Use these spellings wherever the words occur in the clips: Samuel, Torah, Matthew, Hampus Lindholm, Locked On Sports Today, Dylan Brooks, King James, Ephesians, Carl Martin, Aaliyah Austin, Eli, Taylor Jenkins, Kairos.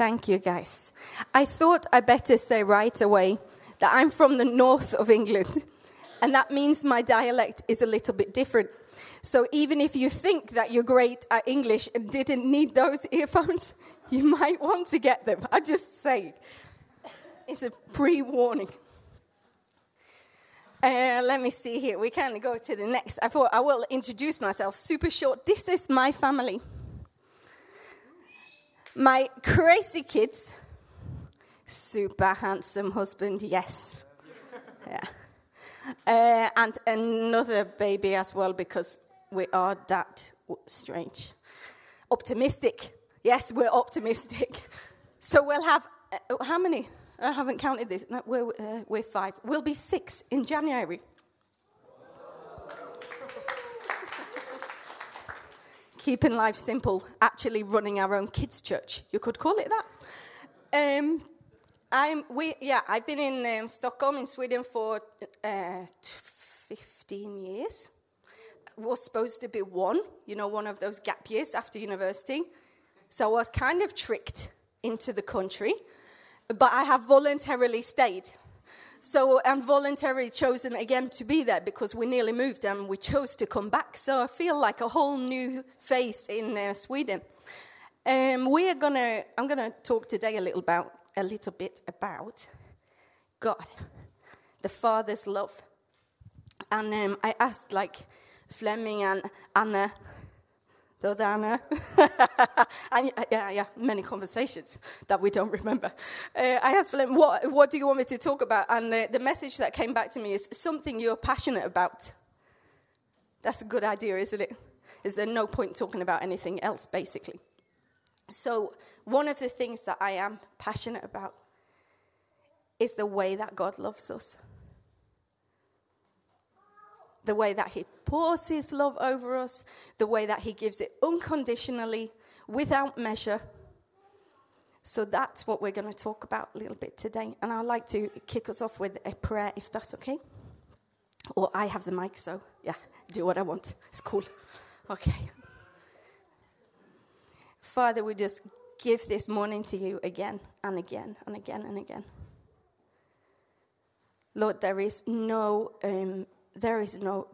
Thank you, guys. I thought I better say right away that I'm from the north of England, and that means my dialect is a little bit different. So even if you think that you're great at English and didn't need those earphones, you might want to get them. I just say it's a pre-warning. Let me see here. We can go to the next. I thought I will introduce myself super short. This is my family. My crazy kids. Super handsome husband, yes. Yeah. And another baby as well, because we are that strange. Optimistic. Yes, we're optimistic. So we'll have, how many? I haven't counted this. No, we're five. We'll be six in January. Keeping life simple. Actually running our own kids' church. You could call it that. I've been in Stockholm in Sweden for 15 years. Was supposed to be one of those gap years after university. So I was kind of tricked into the country, but I have voluntarily stayed. So I'm voluntarily chosen again to be there because we nearly moved and we chose to come back. So I feel like a whole new face in Sweden. I'm going to talk today a little bit about God, the Father's love. And I asked Fleming and Anna, the other Anna, and many conversations that we don't remember. I asked Fleming, what do you want me to talk about? And the message that came back to me is something you're passionate about. That's a good idea, isn't it? Is there no point talking about anything else, basically? So one of the things that I am passionate about is the way that God loves us. The way that he pours his love over us. The way that he gives it unconditionally, without measure. So that's what we're going to talk about a little bit today. And I'd like to kick us off with a prayer, if that's okay. Or I have the mic, so yeah, do what I want. It's cool. Okay. Father, we just give this morning to you again and again and again and again. Lord, there is no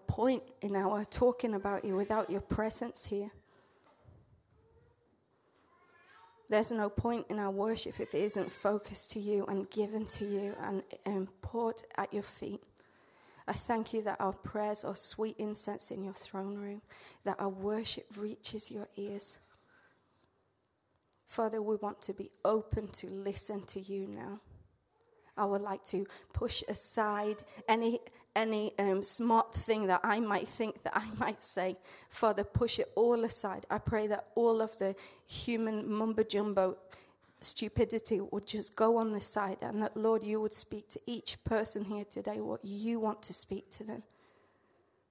point in our talking about you without your presence here. There's no point in our worship if it isn't focused to you and given to you and poured at your feet. I thank you that our prayers are sweet incense in your throne room, that our worship reaches your ears. Father, we want to be open to listen to you now. I would like to push aside any smart thing that I might think, that I might say. Father, push it all aside. I pray that all of the human mumbo-jumbo stupidity would just go on the side, and that, Lord, you would speak to each person here today what you want to speak to them,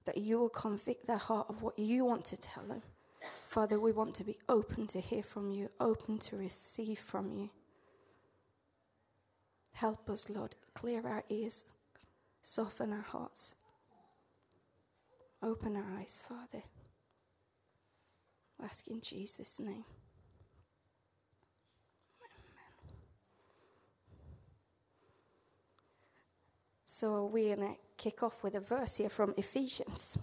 that you will convict their heart of what you want to tell them. Father, we want to be open to hear from you, open to receive from you. Help us, Lord, clear our ears. Soften our hearts. Open our eyes, Father. I ask in Jesus' name. Amen. So we're going to kick off with a verse here from Ephesians.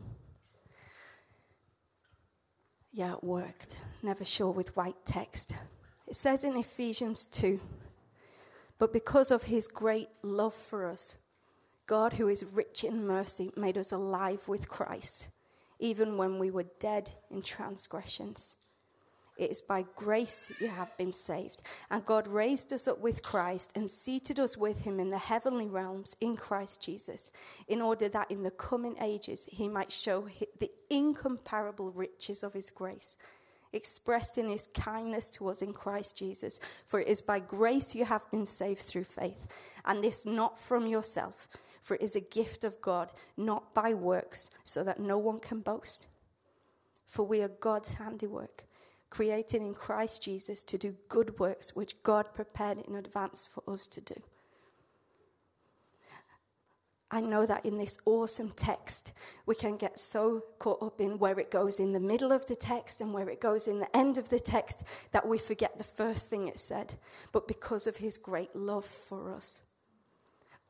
Yeah, it worked. Never sure with white text. It says in Ephesians 2, but because of his great love for us, God, who is rich in mercy, made us alive with Christ, even when we were dead in transgressions. It is by grace you have been saved. And God raised us up with Christ and seated us with him in the heavenly realms in Christ Jesus, in order that in the coming ages he might show the incomparable riches of his grace, expressed in his kindness to us in Christ Jesus. For it is by grace you have been saved through faith, and this not from yourself, for it is a gift of God, not by works, so that no one can boast. For we are God's handiwork, created in Christ Jesus to do good works, which God prepared in advance for us to do. I know that in this awesome text, we can get so caught up in where it goes in the middle of the text and where it goes in the end of the text that we forget the first thing it said. But because of his great love for us,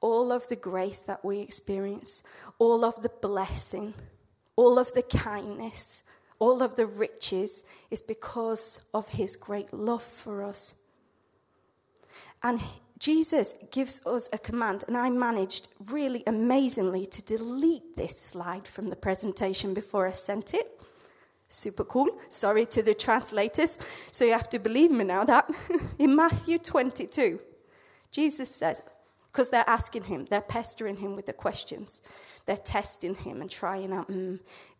all of the grace that we experience, all of the blessing, all of the kindness, all of the riches is because of his great love for us. And Jesus gives us a command, and I managed really amazingly to delete this slide from the presentation before I sent it. Super cool. Sorry to the translators. So you have to believe me now that in Matthew 22, Jesus says, because they're asking him, they're pestering him with the questions. They're testing him and trying out,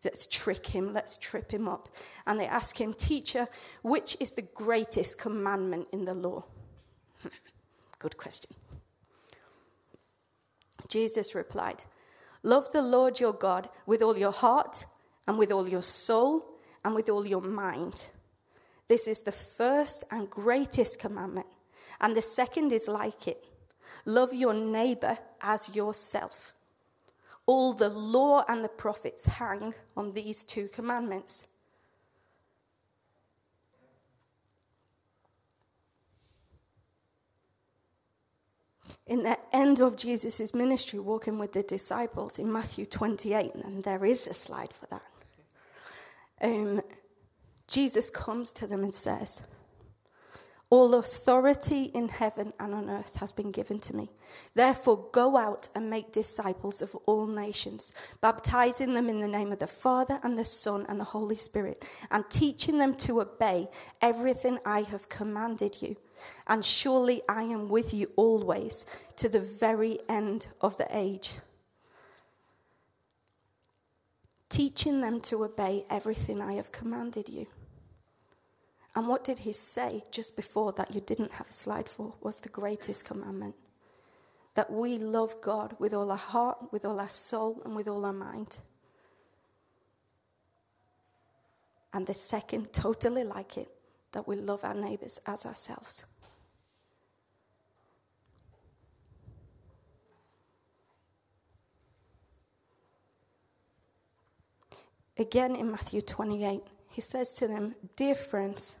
let's trick him, let's trip him up. And they ask him, teacher, which is the greatest commandment in the law? Good question. Jesus replied, love the Lord your God with all your heart and with all your soul and with all your mind. This is the first and greatest commandment. And the second is like it. Love your neighbor as yourself. All the law and the prophets hang on these two commandments. In the end of Jesus' ministry, walking with the disciples in Matthew 28, and there is a slide for that, Jesus comes to them and says, all authority in heaven and on earth has been given to me. Therefore, go out and make disciples of all nations, baptizing them in the name of the Father and the Son and the Holy Spirit, and teaching them to obey everything I have commanded you. And surely I am with you always to the very end of the age. Teaching them to obey everything I have commanded you. And what did he say just before that you didn't have a slide for was the greatest commandment? That we love God with all our heart, with all our soul, and with all our mind. And the second, totally like it, that we love our neighbors as ourselves. Again in Matthew 28, he says to them, dear friends,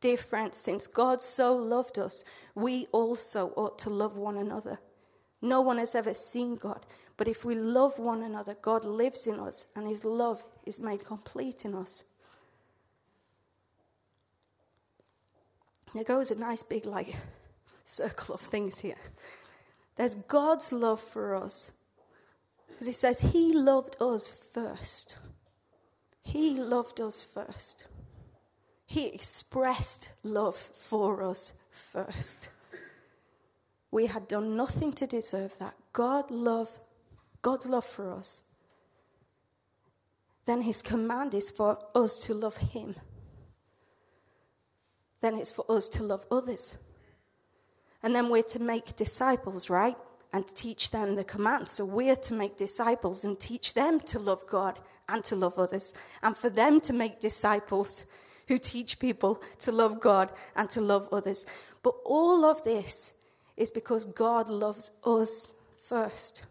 Dear friends, since God so loved us, we also ought to love one another. No one has ever seen God, but if we love one another, God lives in us and his love is made complete in us. There goes a nice big circle of things here. There's God's love for us. Because he says he loved us first. He loved us first. He expressed love for us first. We had done nothing to deserve that. God's love for us. Then his command is for us to love him. Then it's for us to love others. And then we're to make disciples, right? And teach them the command. So we're to make disciples and teach them to love God and to love others. And for them to make disciples who teach people to love God and to love others. But all of this is because God loves us first.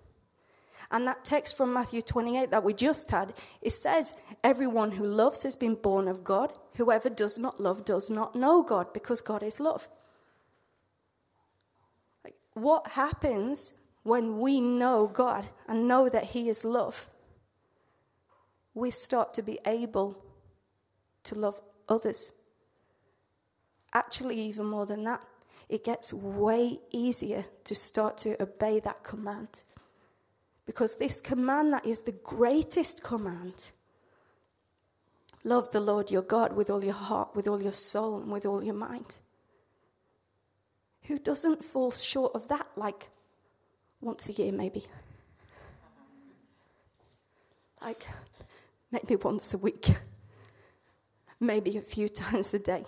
And that text from Matthew 28 that we just had, it says, everyone who loves has been born of God. Whoever does not love does not know God, because God is love. What happens when we know God and know that he is love? We start to be able to love others. Actually, even more than that, it gets way easier to start to obey that command. Because this command that is the greatest command, love the Lord your God with all your heart, with all your soul, and with all your mind. Who doesn't fall short of that, once a year maybe? like maybe once a week, maybe a few times a day.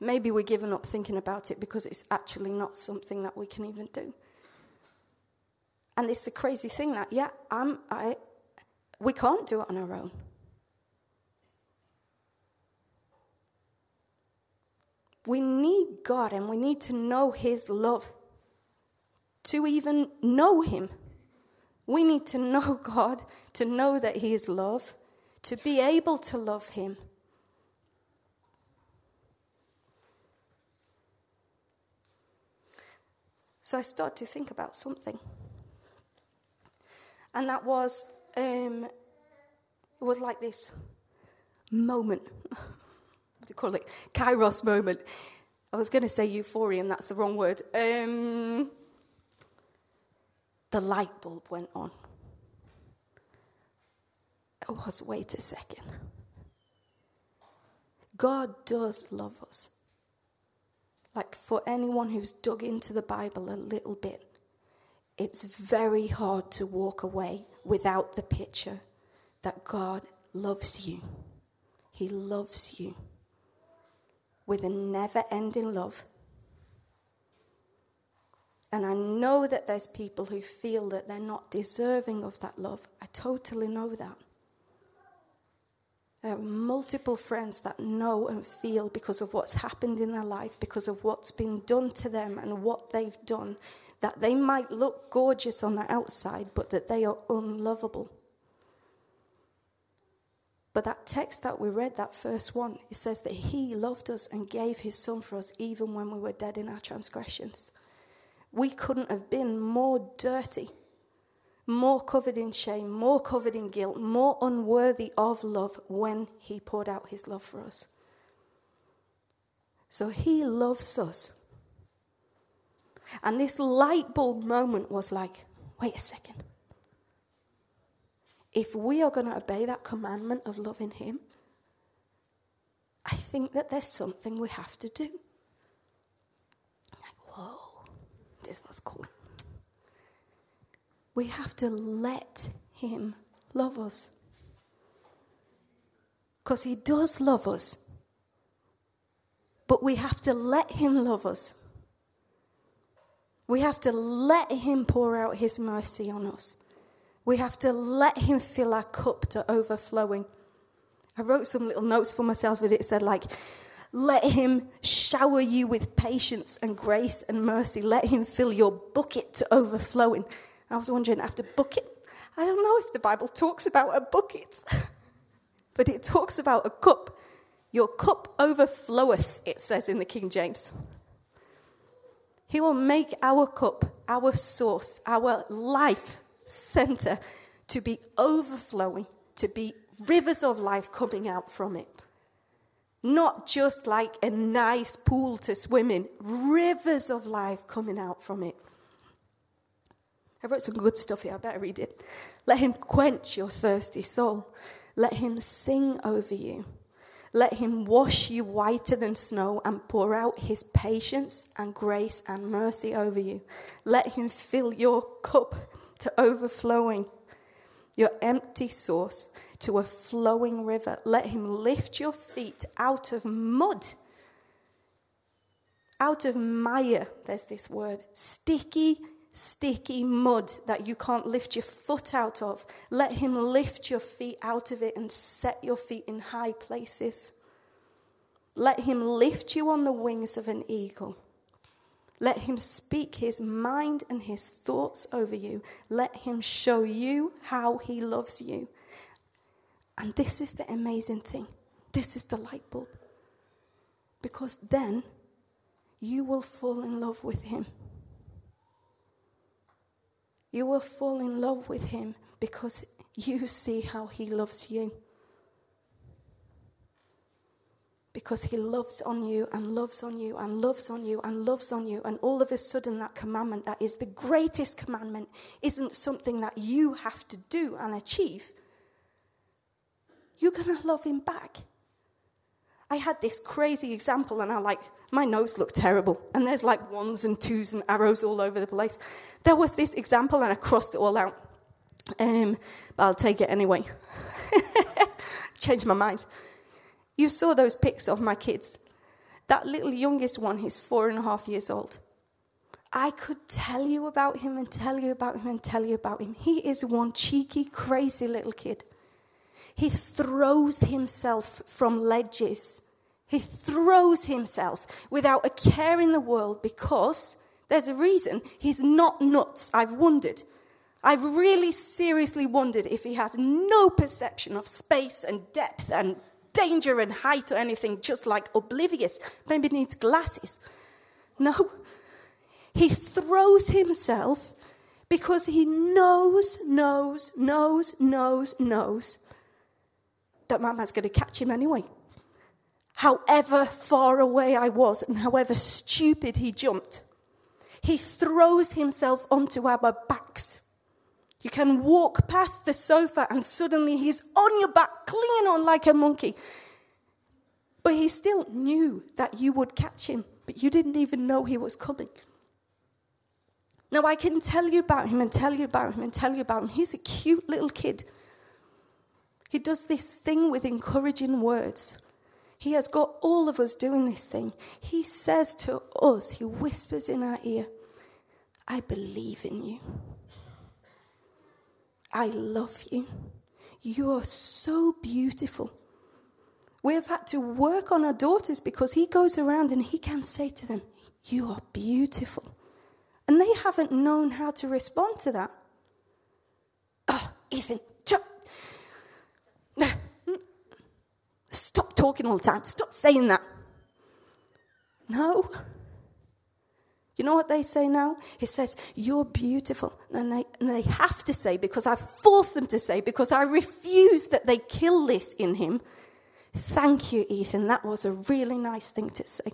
Maybe we're giving up thinking about it because it's actually not something that we can even do. And it's the crazy thing that, we can't do it on our own. We need God and we need to know his love to even know him. We need to know God, to know that he is love, to be able to love him. So I started to think about something. And that was, it was like this moment. What do you call it? Kairos moment. I was going to say euphoria, and that's the wrong word. The light bulb went on. It was, wait a second. God does love us. Like for anyone who's dug into the Bible a little bit, it's very hard to walk away without the picture that God loves you. He loves you with a never-ending love. And I know that there's people who feel that they're not deserving of that love. I totally know that. There are multiple friends that know and feel because of what's happened in their life, because of what's been done to them and what they've done, that they might look gorgeous on the outside, but that they are unlovable. But that text that we read, that first one, it says that he loved us and gave his son for us even when we were dead in our transgressions. We couldn't have been more dirty, more covered in shame, more covered in guilt, more unworthy of love when he poured out his love for us. So he loves us. And this light bulb moment was like, wait a second. If we are going to obey that commandment of loving him, I think that there's something we have to do. Like, whoa, this was cool. We have to let him love us. Because he does love us. But we have to let him love us. We have to let him pour out his mercy on us. We have to let him fill our cup to overflowing. I wrote some little notes for myself, but it said like, let him shower you with patience and grace and mercy. Let him fill your bucket to overflowing. I was wondering, after bucket, I don't know if the Bible talks about a bucket, but it talks about a cup. Your cup overfloweth, it says in the King James. He will make our cup, our source, our life center to be overflowing, to be rivers of life coming out from it. Not just like a nice pool to swim in, rivers of life coming out from it. I wrote some good stuff here, I better read it. Let him quench your thirsty soul. Let him sing over you. Let him wash you whiter than snow and pour out his patience and grace and mercy over you. Let him fill your cup to overflowing, your empty source to a flowing river. Let him lift your feet out of mud, out of mire. There's this word, sticky mud that you can't lift your foot out of. Let him lift your feet out of it and set your feet in high places. Let him lift you on the wings of an eagle. Let him speak his mind and his thoughts over you. Let him show you how he loves you. And this is the amazing thing. This is the light bulb. Because then you will fall in love with him. You will fall in love with him because you see how he loves you. Because he loves on you and loves on you and loves on you and loves on you. And all of a sudden that commandment that is the greatest commandment isn't something that you have to do and achieve. You're going to love him back. I had this crazy example and my notes look terrible. And there's like ones and twos and arrows all over the place. There was this example and I crossed it all out. But I'll take it anyway. Change my mind. You saw those pics of my kids. That little youngest one, he's 4.5 years old. I could tell you about him and tell you about him and tell you about him. He is one cheeky, crazy little kid. He throws himself from ledges. He throws himself without a care in the world because there's a reason. He's not nuts. I've wondered. I've really seriously wondered if he had no perception of space and depth and danger and height or anything, just like oblivious. Maybe he needs glasses. No. He throws himself because he knows that Mama's going to catch him anyway. However far away I was and however stupid he jumped, he throws himself onto our backs. You can walk past the sofa and suddenly he's on your back, clinging on like a monkey. But he still knew that you would catch him, but you didn't even know he was coming. Now, I can tell you about him and tell you about him and tell you about him. He's a cute little kid. He does this thing with encouraging words. He has got all of us doing this thing. He says to us, he whispers in our ear, I believe in you. I love you. You are so beautiful. We have had to work on our daughters because he goes around and he can say to them, you are beautiful. And they haven't known how to respond to that. Oh, Ethan, stop talking all the time. Stop saying that. No. You know what they say now? He says, you're beautiful. And they have to say, because I forced them to say, because I refuse that they kill this in him. Thank you, Ethan. That was a really nice thing to say.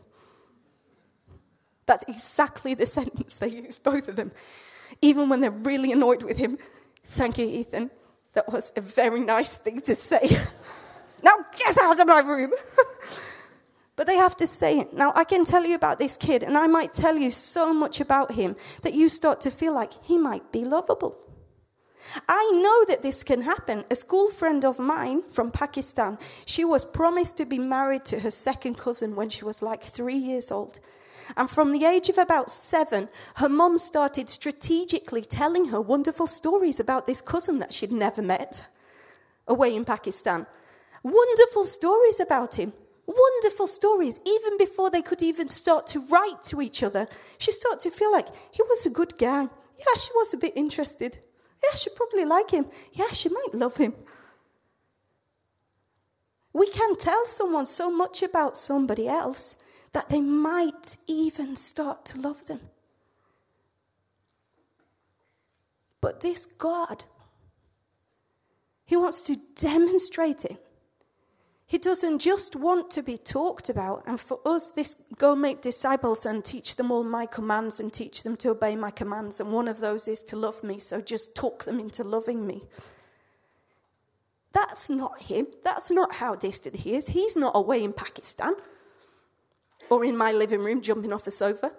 That's exactly the sentence they use, both of them. Even when they're really annoyed with him. Thank you, Ethan. That was a very nice thing to say. Now get out of my room. But they have to say it. Now I can tell you about this kid, and I might tell you so much about him that you start to feel like he might be lovable. I know that this can happen. A school friend of mine from Pakistan, she was promised to be married to her second cousin when she was like 3 years old. And from the age of about 7, her mom started strategically telling her wonderful stories about this cousin that she'd never met away in Pakistan. Wonderful stories about him. Wonderful stories. Even before they could even start to write to each other, she started to feel like he was a good guy. Yeah, she was a bit interested. Yeah, she probably like him. Yeah, she might love him. We can tell someone so much about somebody else that they might even start to love them. But this God, he wants to demonstrate it. He doesn't just want to be talked about. And for us, this go make disciples and teach them all my commands and teach them to obey my commands. And one of those is to love me. So just talk them into loving me. That's not him. That's not how distant he is. He's not away in Pakistan or in my living room jumping off a sofa.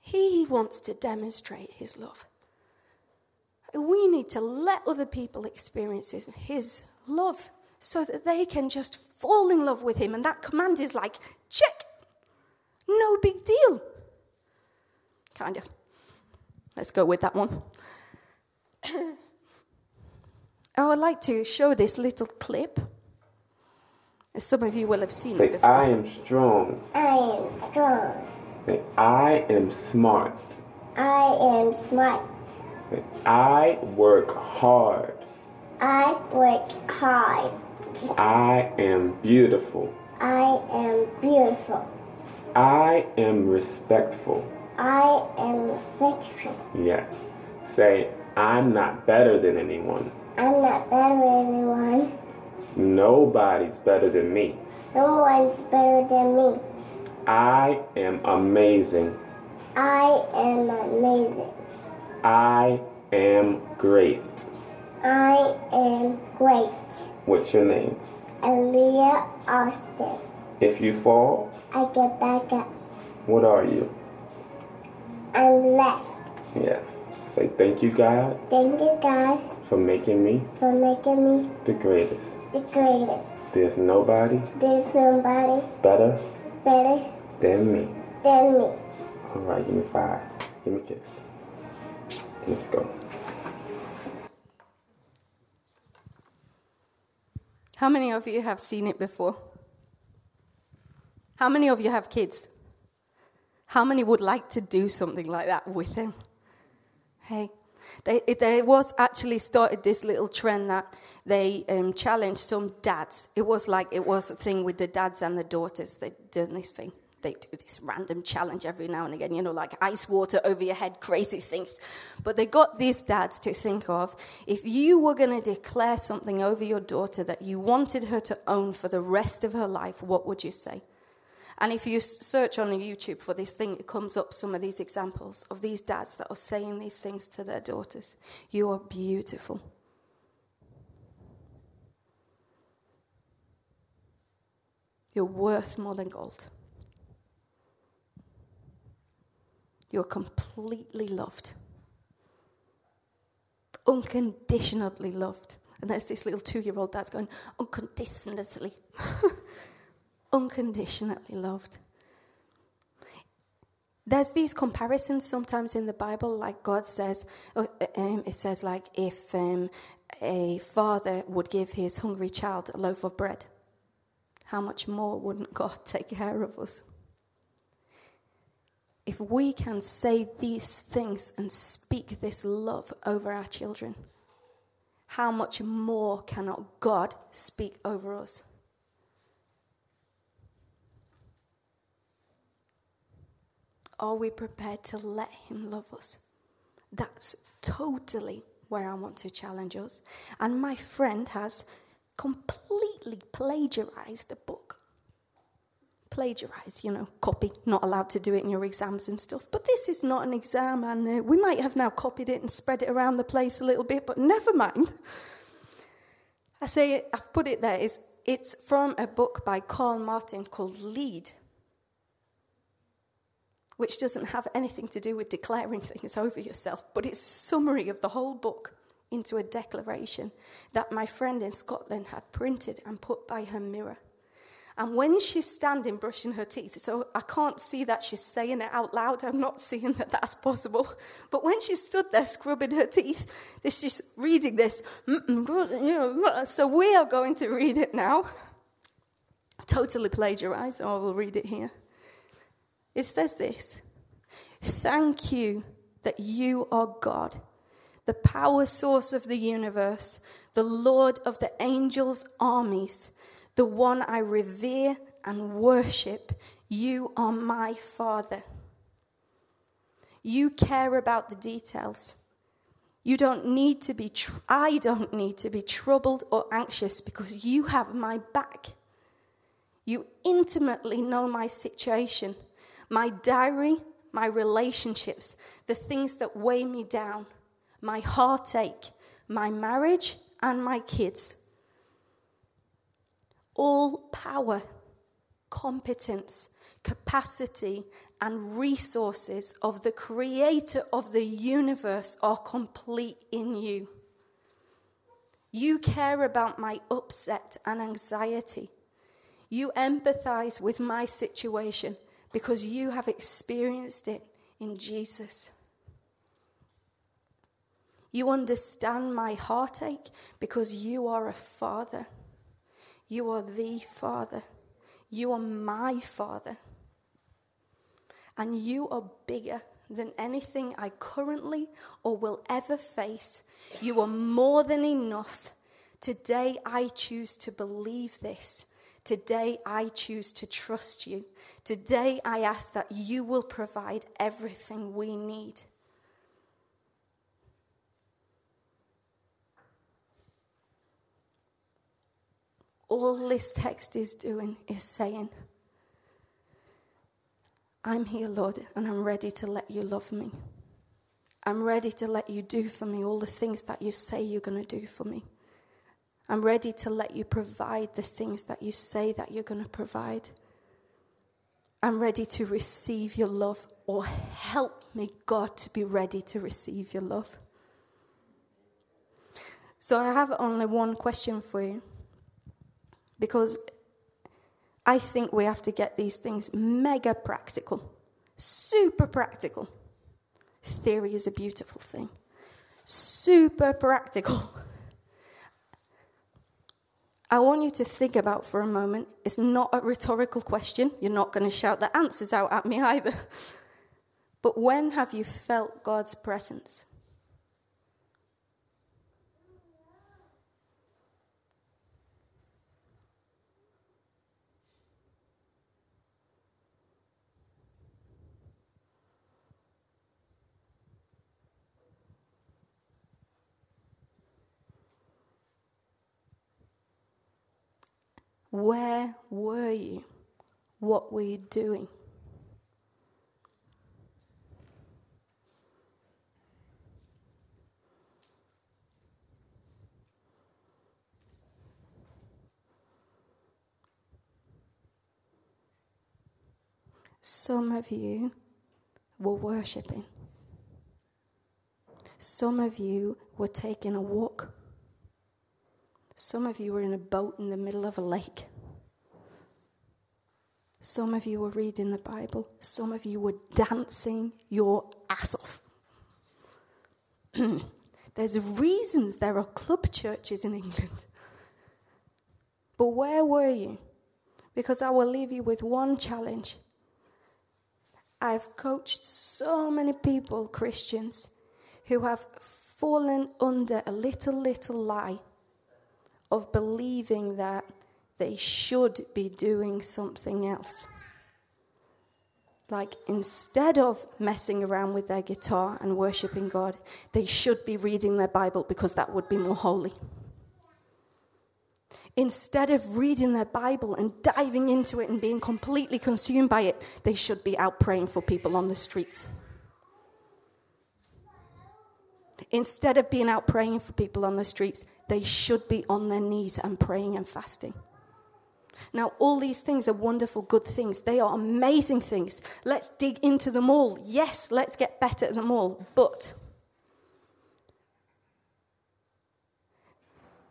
He wants to demonstrate his love. We need to let other people experience his love so that they can just fall in love with him. And that command is like, check, no big deal. Kind of. Let's go with that one. I would like to show this little clip. Some of you will have seen it before. I am strong. I am strong. I am smart. I am smart. I work hard. I work hard. I am beautiful. I am beautiful. I am respectful. I am respectful. Yeah. Say, I'm not better than anyone. I'm not better than anyone. Nobody's better than me. No one's better than me. I am amazing. I am amazing. I am great. I am great. What's your name? Aaliyah Austin. If you fall, I get back up. What are you? I'm blessed. Yes. Say thank you, God. Thank you, God. For making me. The greatest. The greatest. There's nobody. Better. Than me. All right, give me 5. Give me a kiss. Let's go. How many of you have seen it before? How many of you have kids? How many would like to do something like that with them? Hey, there was actually started this little trend that they challenged some dads. It was a thing with the dads and the daughters. They'd done this thing. They do this random challenge every now and again, you know, like ice water over your head, crazy things. But they got these dads to think of, if you were going to declare something over your daughter that you wanted her to own for the rest of her life, what would you say? And if you search on YouTube for this thing, it comes up some of these examples of these dads that are saying these things to their daughters. You are beautiful. You're worth more than gold. You're completely loved. Unconditionally loved. And there's this little 2-year-old that's going, unconditionally. Unconditionally loved. There's these comparisons sometimes in the Bible, like God says, it says like if a father would give his hungry child a loaf of bread, how much more wouldn't God take care of us? If we can say these things and speak this love over our children, how much more cannot God speak over us? Are we prepared to let him love us? That's totally where I want to challenge us. And my friend has completely plagiarized the book. Plagiarise, you know, copy, not allowed to do it in your exams and stuff. But this is not an exam, and we might have now copied it and spread it around the place a little bit, but never mind. I say it, I've put it there, it's from a book by Carl Martin called Lead, which doesn't have anything to do with declaring things over yourself, but it's a summary of the whole book into a declaration that my friend in Scotland had printed and put by her mirror. And when she's standing brushing her teeth, so I can't see that she's saying it out loud. I'm not seeing that that's possible. But when she stood there scrubbing her teeth, she's reading this. So we are going to read it now. Totally plagiarized. I will read it here. It says this. Thank you that you are God, the power source of the universe, the Lord of the angels' armies, the one I revere and worship. You are my Father. You care about the details. I don't need to be troubled or anxious because you have my back. You intimately know my situation, my diary, my relationships, the things that weigh me down, my heartache, my marriage, and my kids. All power, competence, capacity, and resources of the creator of the universe are complete in you. You care about my upset and anxiety. You empathize with my situation because you have experienced it in Jesus. You understand my heartache because you are a father. You are the Father. You are my Father. And you are bigger than anything I currently or will ever face. You are more than enough. Today I choose to believe this. Today I choose to trust you. Today I ask that you will provide everything we need. All this text is doing is saying, I'm here, Lord, and I'm ready to let you love me. I'm ready to let you do for me all the things that you say you're going to do for me. I'm ready to let you provide the things that you say that you're going to provide. I'm ready to receive your love, or help me, God, to be ready to receive your love. So I have only one question for you, because I think we have to get these things mega practical, super practical. Theory is a beautiful thing. Super practical. I want you to think about for a moment. It's not a rhetorical question. You're not going to shout the answers out at me either. But when have you felt God's presence? Where were you? What were you doing? Some of you were worshiping. Some of you were taking a walk. Some of you were in a boat in the middle of a lake. Some of you were reading the Bible. Some of you were dancing your ass off. There's reasons there are club churches in England. But where were you? Because I will leave you with one challenge. I've coached so many people, Christians, who have fallen under a little lie of believing that they should be doing something else. Like, instead of messing around with their guitar and worshiping God, they should be reading their Bible because that would be more holy. Instead of reading their Bible and diving into it and being completely consumed by it, they should be out praying for people on the streets. Instead of being out praying for people on the streets, they should be on their knees and praying and fasting. Now, all these things are wonderful, good things. They are amazing things. Let's dig into them all. Yes, let's get better at them all. But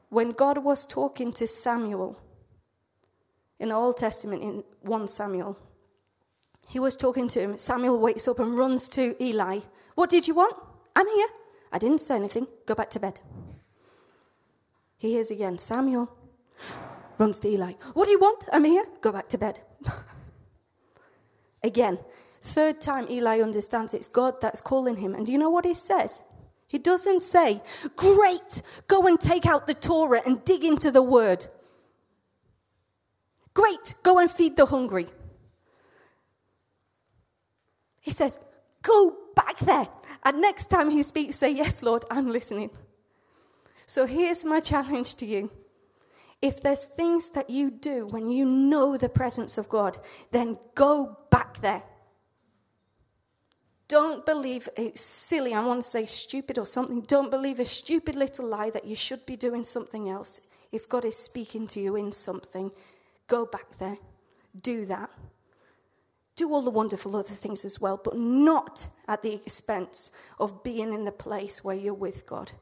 when God was talking to Samuel, in the Old Testament, in 1 Samuel, he was talking to him. Samuel wakes up and runs to Eli. What did you want? I'm here. I didn't say anything. Go back to bed. He hears again, Samuel, runs to Eli. What do you want? I'm here. Go back to bed. Again, third time Eli understands it's God that's calling him. And do you know what he says? He doesn't say, great, go and take out the Torah and dig into the word. Great, go and feed the hungry. He says, go back there. And next time he speaks, say, yes, Lord, I'm listening. So here's my challenge to you. If there's things that you do when you know the presence of God, then go back there. Don't believe it's silly, I want to say stupid or something. Don't believe a stupid little lie that you should be doing something else. If God is speaking to you in something, go back there. Do that. Do all the wonderful other things as well, but not at the expense of being in the place where you're with God.